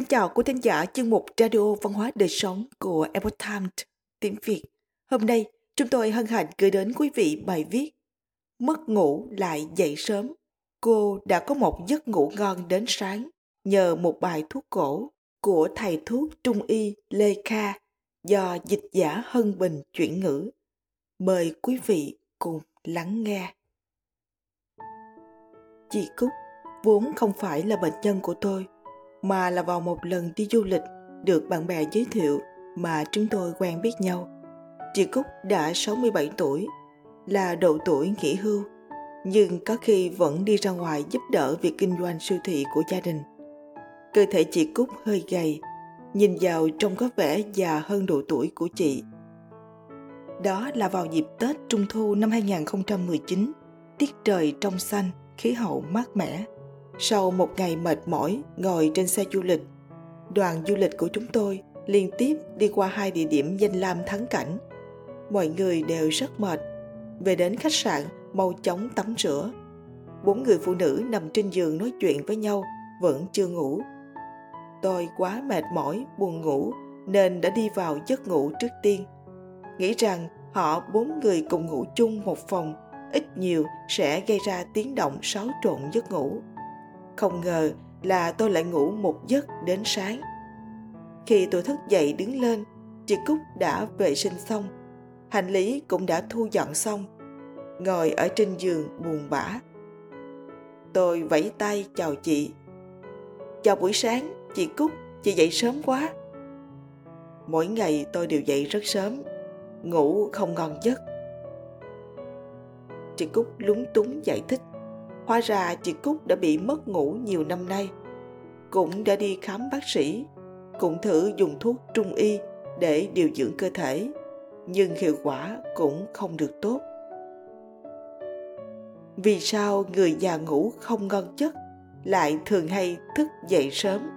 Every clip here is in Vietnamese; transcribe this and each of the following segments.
Xin chào quý thính giả chương mục Radio Văn hóa Đời Sống của Epoch Times tiếng Việt. Hôm nay, chúng tôi hân hạnh gửi đến quý vị bài viết Mất ngủ lại dậy sớm. Cô đã có một giấc ngủ ngon đến sáng nhờ một bài thuốc cổ của thầy thuốc Trung y Lê Kha do dịch giả Hân Bình chuyển ngữ. Mời quý vị cùng lắng nghe. Chị Cúc vốn không phải là bệnh nhân của tôi, mà là vào một lần đi du lịch được bạn bè giới thiệu mà chúng tôi quen biết nhau. Chị Cúc đã 67 tuổi, là độ tuổi nghỉ hưu, nhưng có khi vẫn đi ra ngoài giúp đỡ việc kinh doanh siêu thị của gia đình. Cơ thể chị Cúc hơi gầy, nhìn vào trông có vẻ già hơn độ tuổi của chị. Đó là vào dịp Tết Trung Thu năm 2019, tiết trời trong xanh, khí hậu mát mẻ. Sau một ngày mệt mỏi ngồi trên xe du lịch, đoàn du lịch của chúng tôi liên tiếp đi qua 2 địa điểm danh lam thắng cảnh. Mọi người đều rất mệt. Về đến khách sạn, mau chóng tắm rửa. 4 người phụ nữ nằm trên giường nói chuyện với nhau, vẫn chưa ngủ. Tôi quá mệt mỏi, buồn ngủ nên đã đi vào giấc ngủ trước tiên. Nghĩ rằng họ 4 người cùng ngủ chung một phòng, ít nhiều sẽ gây ra tiếng động xáo trộn giấc ngủ. Không ngờ là tôi lại ngủ một giấc đến sáng. Khi tôi thức dậy đứng lên, chị Cúc đã vệ sinh xong, hành lý cũng đã thu dọn xong, ngồi ở trên giường buồn bã. Tôi vẫy tay chào chị. Chào buổi sáng, chị Cúc, chị dậy sớm quá. Mỗi ngày tôi đều dậy rất sớm, ngủ không ngon giấc. Chị Cúc lúng túng giải thích. Hóa ra chị Cúc đã bị mất ngủ nhiều năm nay, cũng đã đi khám bác sĩ, cũng thử dùng thuốc trung y để điều dưỡng cơ thể, nhưng hiệu quả cũng không được tốt. Vì sao người già ngủ không ngon giấc lại thường hay thức dậy sớm?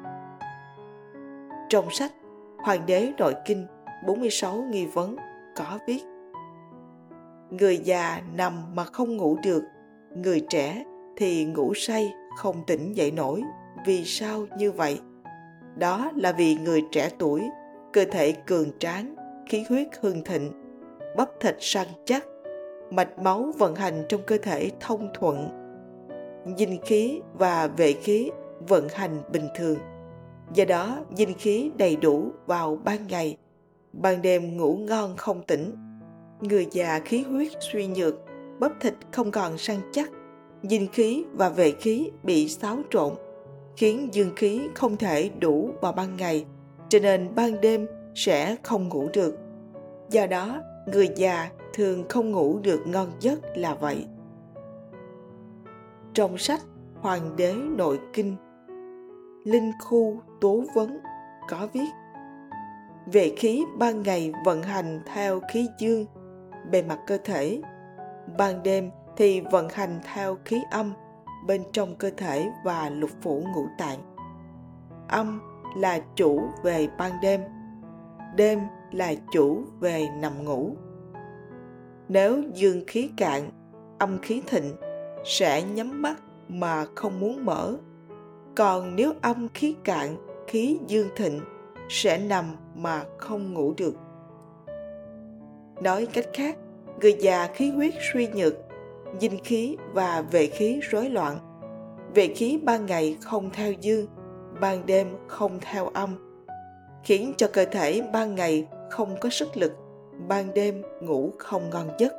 Trong sách Hoàng đế Nội Kinh 46 nghi vấn có viết: người già nằm mà không ngủ được, người trẻ thì ngủ say không tỉnh dậy nổi. Vì sao như vậy? Đó là vì người trẻ tuổi cơ thể cường tráng, khí huyết hưng thịnh, bắp thịt săn chắc, mạch máu vận hành trong cơ thể thông thuận, dinh khí và vệ khí vận hành bình thường. Do đó dinh khí đầy đủ vào ban ngày, ban đêm ngủ ngon không tỉnh. Người già khí huyết suy nhược, bắp thịt không còn săn chắc, dinh khí và vệ khí bị xáo trộn, khiến dương khí không thể đủ vào ban ngày, cho nên ban đêm sẽ không ngủ được. Do đó, người già thường không ngủ được ngon giấc là vậy. Trong sách Hoàng đế Nội Kinh Linh Khu Tố Vấn có viết: vệ khí ban ngày vận hành theo khí dương, bề mặt cơ thể, ban đêm thì vận hành theo khí âm, bên trong cơ thể và lục phủ ngũ tạng. Âm là chủ về ban đêm, đêm là chủ về nằm ngủ. Nếu dương khí cạn, âm khí thịnh, sẽ nhắm mắt mà không muốn mở. Còn nếu âm khí cạn, khí dương thịnh, sẽ nằm mà không ngủ được. Nói cách khác, người già khí huyết suy nhược, dinh khí và vệ khí rối loạn. Vệ khí ban ngày không theo dương, ban đêm không theo âm, khiến cho cơ thể ban ngày không có sức lực, ban đêm ngủ không ngon giấc.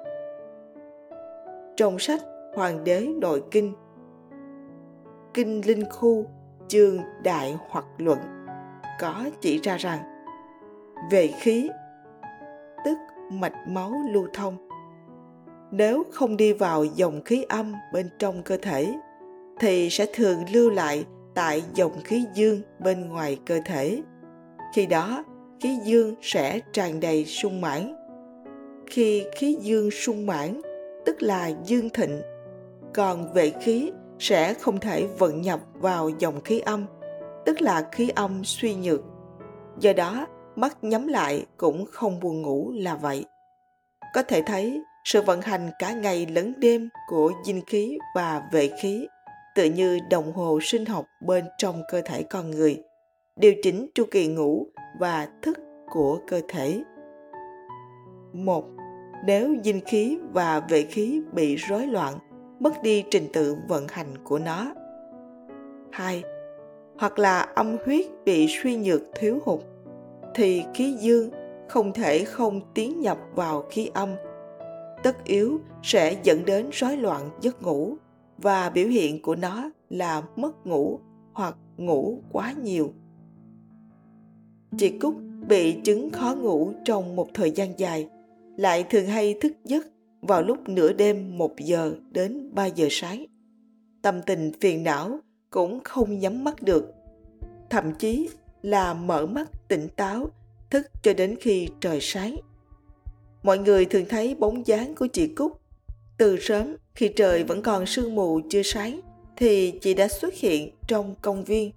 Trong sách Hoàng đế Nội Kinh Kinh Linh Khu chương Đại hoặc luận có chỉ ra rằng vệ khí, tức mạch máu lưu thông, nếu không đi vào dòng khí âm bên trong cơ thể thì sẽ thường lưu lại tại dòng khí dương bên ngoài cơ thể. Khi đó, khí dương sẽ tràn đầy sung mãn. Khi khí dương sung mãn, tức là dương thịnh, còn vệ khí sẽ không thể vận nhập vào dòng khí âm, tức là khí âm suy nhược. Do đó, mắt nhắm lại cũng không buồn ngủ là vậy. Có thể thấy, sự vận hành cả ngày lẫn đêm của dinh khí và vệ khí tự như đồng hồ sinh học bên trong cơ thể con người, điều chỉnh chu kỳ ngủ và thức của cơ thể. 1. Nếu dinh khí và vệ khí bị rối loạn, mất đi trình tự vận hành của nó. 2. Hoặc là âm huyết bị suy nhược thiếu hụt, thì khí dương không thể không tiến nhập vào khí âm. Tất yếu sẽ dẫn đến rối loạn giấc ngủ, và biểu hiện của nó là mất ngủ hoặc ngủ quá nhiều. Chị Cúc bị chứng khó ngủ trong một thời gian dài, lại thường hay thức giấc vào lúc nửa đêm 1 giờ đến 3 giờ sáng. Tâm tình phiền não cũng không nhắm mắt được, thậm chí là mở mắt tỉnh táo, thức cho đến khi trời sáng. Mọi người thường thấy bóng dáng của chị Cúc. Từ sớm khi trời vẫn còn sương mù chưa sáng thì chị đã xuất hiện trong công viên.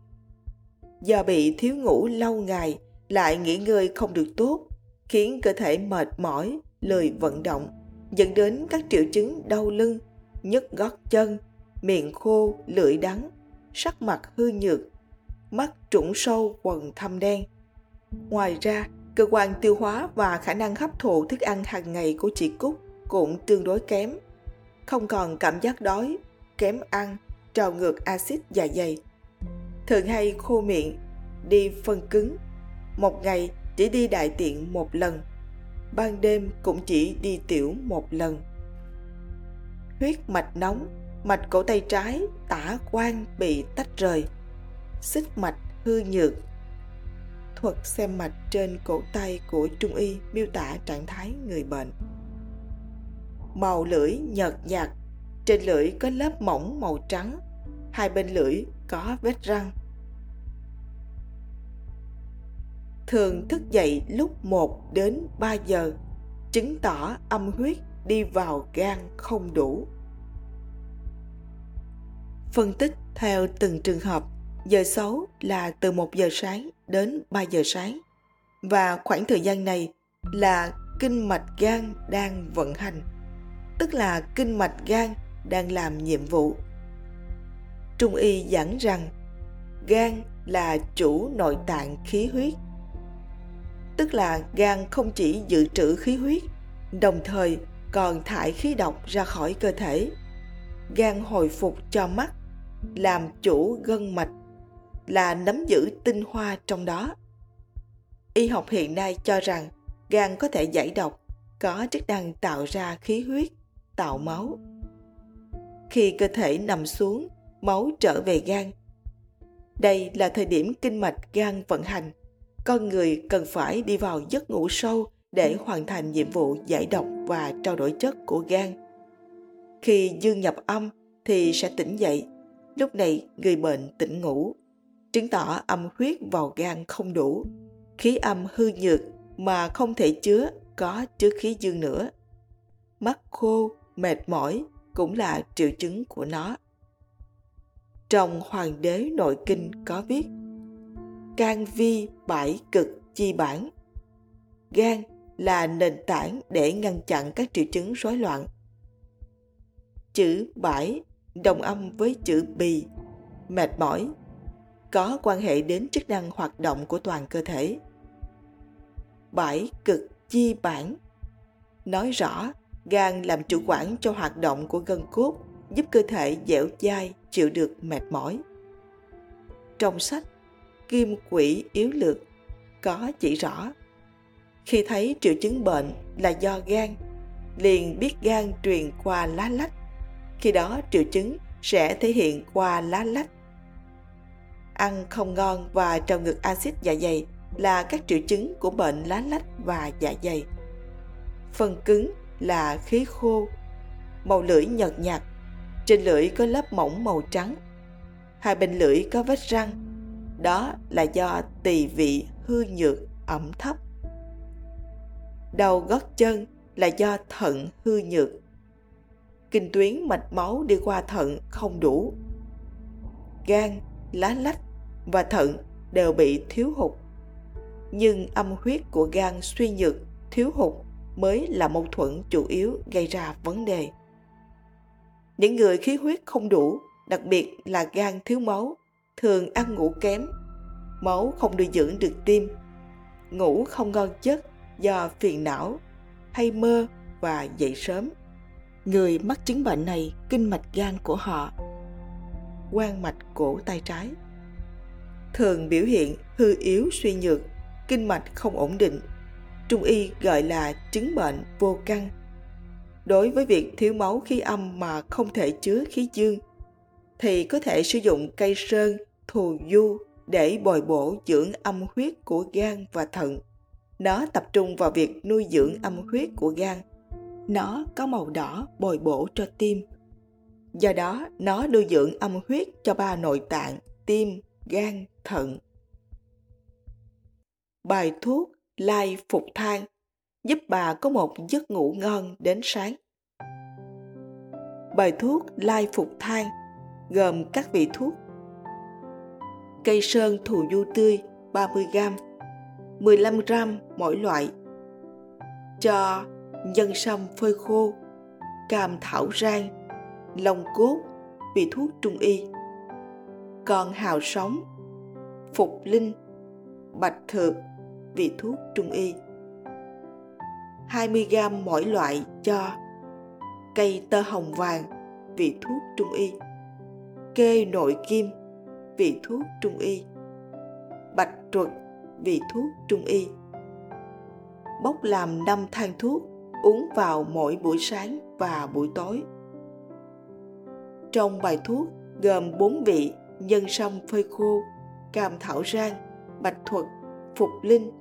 Do bị thiếu ngủ lâu ngày lại nghỉ ngơi không được tốt, khiến cơ thể mệt mỏi, lười vận động, dẫn đến các triệu chứng đau lưng, nhức gót chân, miệng khô, lưỡi đắng, sắc mặt hư nhược, mắt trũng sâu, quầng thâm đen. Ngoài ra, cơ quan tiêu hóa và khả năng hấp thụ thức ăn hàng ngày của chị Cúc cũng tương đối kém, không còn cảm giác đói, kém ăn, trào ngược axit dạ dày, thường hay khô miệng, đi phân cứng, một ngày chỉ đi đại tiện một lần, ban đêm cũng chỉ đi tiểu một lần. Huyết mạch nóng, mạch cổ tay trái, tả quan bị tách rời, xích mạch hư nhược. Thuật xem mạch trên cổ tay của Trung y miêu tả trạng thái người bệnh. Màu lưỡi nhợt nhạt, trên lưỡi có lớp mỏng màu trắng, hai bên lưỡi có vết răng. Thường thức dậy lúc 1 đến 3 giờ, chứng tỏ âm huyết đi vào gan không đủ. Phân tích theo từng trường hợp, giờ xấu là từ 1 giờ sáng đến 3 giờ sáng, và khoảng thời gian này là kinh mạch gan đang vận hành, tức là kinh mạch gan đang làm nhiệm vụ. Trung y giảng rằng gan là chủ nội tạng khí huyết, tức là gan không chỉ dự trữ khí huyết, đồng thời còn thải khí độc ra khỏi cơ thể. Gan hồi phục cho mắt, làm chủ gân mạch, là nắm giữ tinh hoa trong đó. Y học hiện nay cho rằng gan có thể giải độc, có chức năng tạo ra khí huyết, tạo máu. Khi cơ thể nằm xuống, máu trở về gan. Đây là thời điểm kinh mạch gan vận hành. Con người cần phải đi vào giấc ngủ sâu để hoàn thành nhiệm vụ giải độc và trao đổi chất của gan. Khi dương nhập âm thì sẽ tỉnh dậy. Lúc này người bệnh tỉnh ngủ, chứng tỏ âm huyết vào gan không đủ. Khí âm hư nhược mà không thể chứa có chứa khí dương nữa. Mắt khô, mệt mỏi cũng là triệu chứng của nó. Trong Hoàng đế nội kinh có viết: can vi bãi cực chi bản. Gan là nền tảng để ngăn chặn các triệu chứng rối loạn. Chữ bãi đồng âm với chữ bì, mệt mỏi, có quan hệ đến chức năng hoạt động của toàn cơ thể. Bãi cực chi bản nói rõ gan làm chủ quản cho hoạt động của gân cốt, giúp cơ thể dẻo dai, chịu được mệt mỏi. Trong sách Kim quỷ yếu lược có chỉ rõ, khi thấy triệu chứng bệnh là do gan, liền biết gan truyền qua lá lách, khi đó triệu chứng sẽ thể hiện qua lá lách. Ăn không ngon và trào ngược axit dạ dày là các triệu chứng của bệnh lá lách và dạ dày. Phần cứng là khí khô, màu lưỡi nhợt nhạt, trên lưỡi có lớp mỏng màu trắng, hai bên lưỡi có vết răng, đó là do tỳ vị hư nhược ẩm thấp. Đầu gót chân là do thận hư nhược, kinh tuyến mạch máu đi qua thận không đủ. Gan, lá lách và thận đều bị thiếu hụt, nhưng âm huyết của gan suy nhược, thiếu hụt mới là mâu thuẫn chủ yếu gây ra vấn đề. Những người khí huyết không đủ, đặc biệt là gan thiếu máu, thường ăn ngủ kém, máu không nuôi dưỡng được tim, ngủ không ngon giấc do phiền não, hay mơ và dậy sớm. Người mắc chứng bệnh này, kinh mạch gan của họ, quan mạch cổ tay trái, thường biểu hiện hư yếu suy nhược, kinh mạch không ổn định. Trung y gọi là chứng bệnh vô căn. Đối với việc thiếu máu khí âm mà không thể chứa khí dương, thì có thể sử dụng cây sơn, thù du để bồi bổ dưỡng âm huyết của gan và thận. Nó tập trung vào việc nuôi dưỡng âm huyết của gan. Nó có màu đỏ bồi bổ cho tim. Do đó, nó nuôi dưỡng âm huyết cho ba nội tạng, tim, gan, thận. Bài thuốc Lai Phục Thang giúp bà có một giấc ngủ ngon đến sáng. Bài thuốc Lai Phục Thang gồm các vị thuốc: cây sơn thù du tươi 30g, 15g mỗi loại, cho nhân sâm phơi khô, cam thảo rang, long cốt, vị thuốc trung y, còn hào sống, phục linh, bạch thược, vị thuốc trung y. 20g mỗi loại cho cây tơ hồng vàng, vị thuốc trung y, kê nội kim, vị thuốc trung y, bạch truật, vị thuốc trung y. Bốc làm 5 thang thuốc, uống vào mỗi buổi sáng và buổi tối. Trong bài thuốc gồm 4 vị nhân sâm phơi khô, cam thảo rang, bạch thuật, phục linh,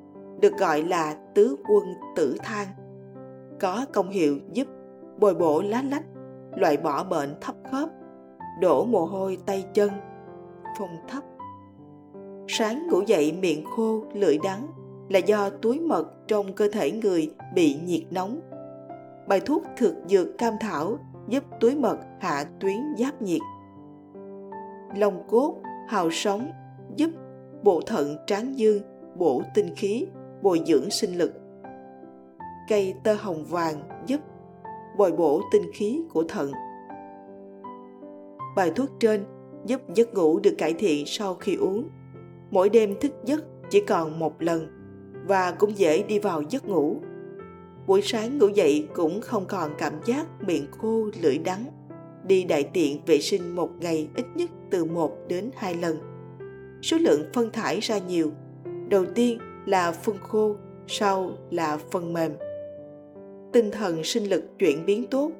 được gọi là tứ quân tử thang, có công hiệu giúp bồi bổ lá lách, loại bỏ bệnh thấp khớp, đổ mồ hôi tay chân, phong thấp. Sáng ngủ dậy miệng khô, lưỡi đắng là do túi mật trong cơ thể người bị nhiệt nóng. Bài thuốc thực dược cam thảo giúp túi mật hạ tuyến giáp nhiệt. Long cốt, hào sống giúp bổ thận tráng dương, bổ tinh khí, bồi dưỡng sinh lực. Cây tơ hồng vàng giúp bồi bổ tinh khí của thận. Bài thuốc trên giúp giấc ngủ được cải thiện sau khi uống. Mỗi đêm thức giấc chỉ còn một lần và cũng dễ đi vào giấc ngủ. Buổi sáng ngủ dậy cũng không còn cảm giác miệng khô lưỡi đắng. Đi đại tiện vệ sinh một ngày ít nhất từ 1 đến 2 lần. Số lượng phân thải ra nhiều. Đầu tiên là phân khô, sau là phân mềm. Tinh thần sinh lực chuyển biến tốt,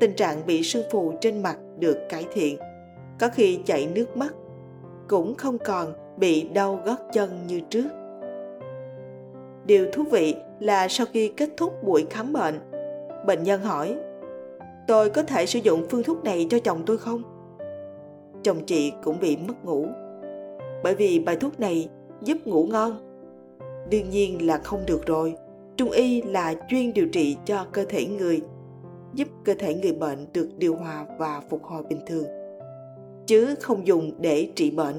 tình trạng bị sưng phù trên mặt được cải thiện, có khi chảy nước mắt, cũng không còn bị đau gót chân như trước. Điều thú vị là sau khi kết thúc buổi khám bệnh, bệnh nhân hỏi: "Tôi có thể sử dụng phương thuốc này cho chồng tôi không?" Chồng chị cũng bị mất ngủ, bởi vì bài thuốc này giúp ngủ ngon. Đương nhiên là không được rồi. Trung y là chuyên điều trị cho cơ thể người, giúp cơ thể người bệnh được điều hòa và phục hồi bình thường, chứ không dùng để trị bệnh,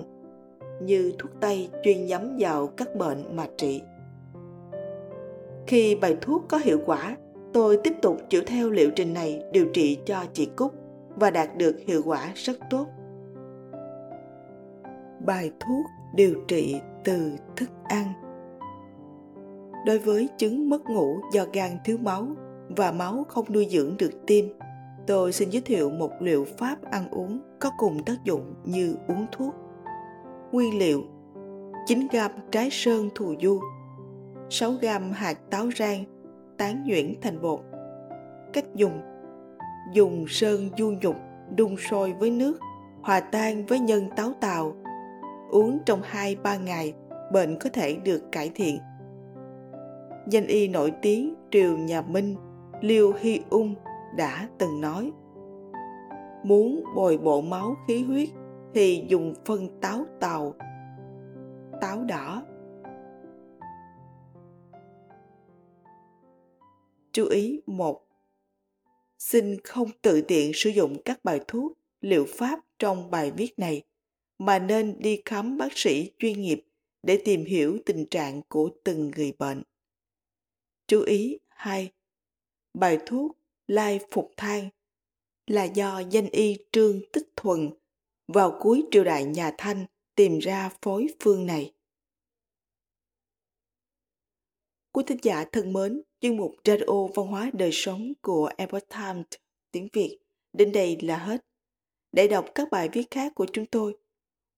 như thuốc Tây chuyên nhắm vào các bệnh mà trị. Khi bài thuốc có hiệu quả, tôi tiếp tục chữa theo liệu trình này điều trị cho chị Cúc và đạt được hiệu quả rất tốt. Bài thuốc điều trị từ thức ăn. Đối với chứng mất ngủ do gan thiếu máu và máu không nuôi dưỡng được tim, tôi xin giới thiệu một liệu pháp ăn uống có cùng tác dụng như uống thuốc. Nguyên liệu: 9g trái sơn thù du, 6g hạt táo rang, tán nhuyễn thành bột. Cách dùng: dùng sơn du nhục đun sôi với nước, hòa tan với nhân táo tàu. Uống trong 2-3 ngày, bệnh có thể được cải thiện. Danh y nổi tiếng triều nhà Minh, Liêu Hy Ung đã từng nói: "Muốn bồi bổ máu khí huyết thì dùng phân táo tàu, táo đỏ." Chú ý 1. Xin không tự tiện sử dụng các bài thuốc, liệu pháp trong bài viết này, mà nên đi khám bác sĩ chuyên nghiệp để tìm hiểu tình trạng của từng người bệnh. Chú ý 2. Bài thuốc Lai Phục Thang là do danh y Trương Tích Thuần vào cuối triều đại nhà Thanh tìm ra phối phương này. Quý thính giả thân mến, chuyên mục Radio Văn hóa Đời Sống của Epoch Times tiếng Việt đến đây là hết. Để đọc các bài viết khác của chúng tôi,